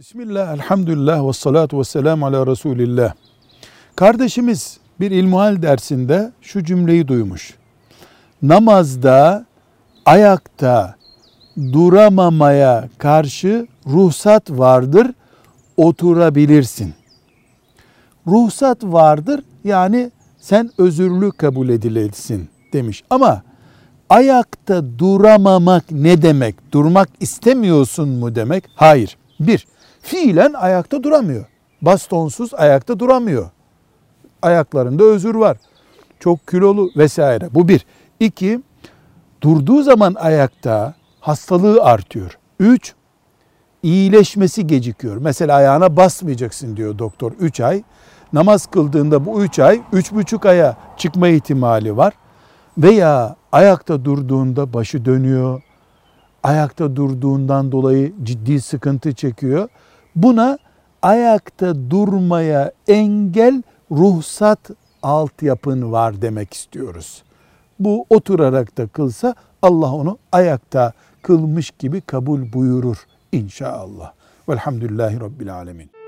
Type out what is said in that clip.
Bismillah, elhamdülillah ve salatu ve selamu ala Resulillah. Kardeşimiz bir ilmihal dersinde şu cümleyi duymuş. Namazda, ayakta duramamaya karşı ruhsat vardır, oturabilirsin. Ruhsat vardır, yani sen özürlü kabul edilirsin demiş. Ama ayakta duramamak ne demek? Durmak istemiyorsun mu demek? Hayır. Bir, fiilen ayakta duramıyor. Bastonsuz ayakta duramıyor. Ayaklarında özür var. Çok kilolu vesaire. Bu bir. İki, durduğu zaman ayakta hastalığı artıyor. Üç, iyileşmesi gecikiyor. Mesela ayağına basmayacaksın diyor doktor 3 ay. Namaz kıldığında bu 3 ay, 3,5 aya çıkma ihtimali var. Veya ayakta durduğunda başı dönüyor. Ayakta durduğundan dolayı ciddi sıkıntı çekiyor. Buna ayakta durmaya engel ruhsat altyapın var demek istiyoruz. Bu oturarak da kılsa Allah onu ayakta kılmış gibi kabul buyurur inşallah. Velhamdülillahi Rabbil Alemin.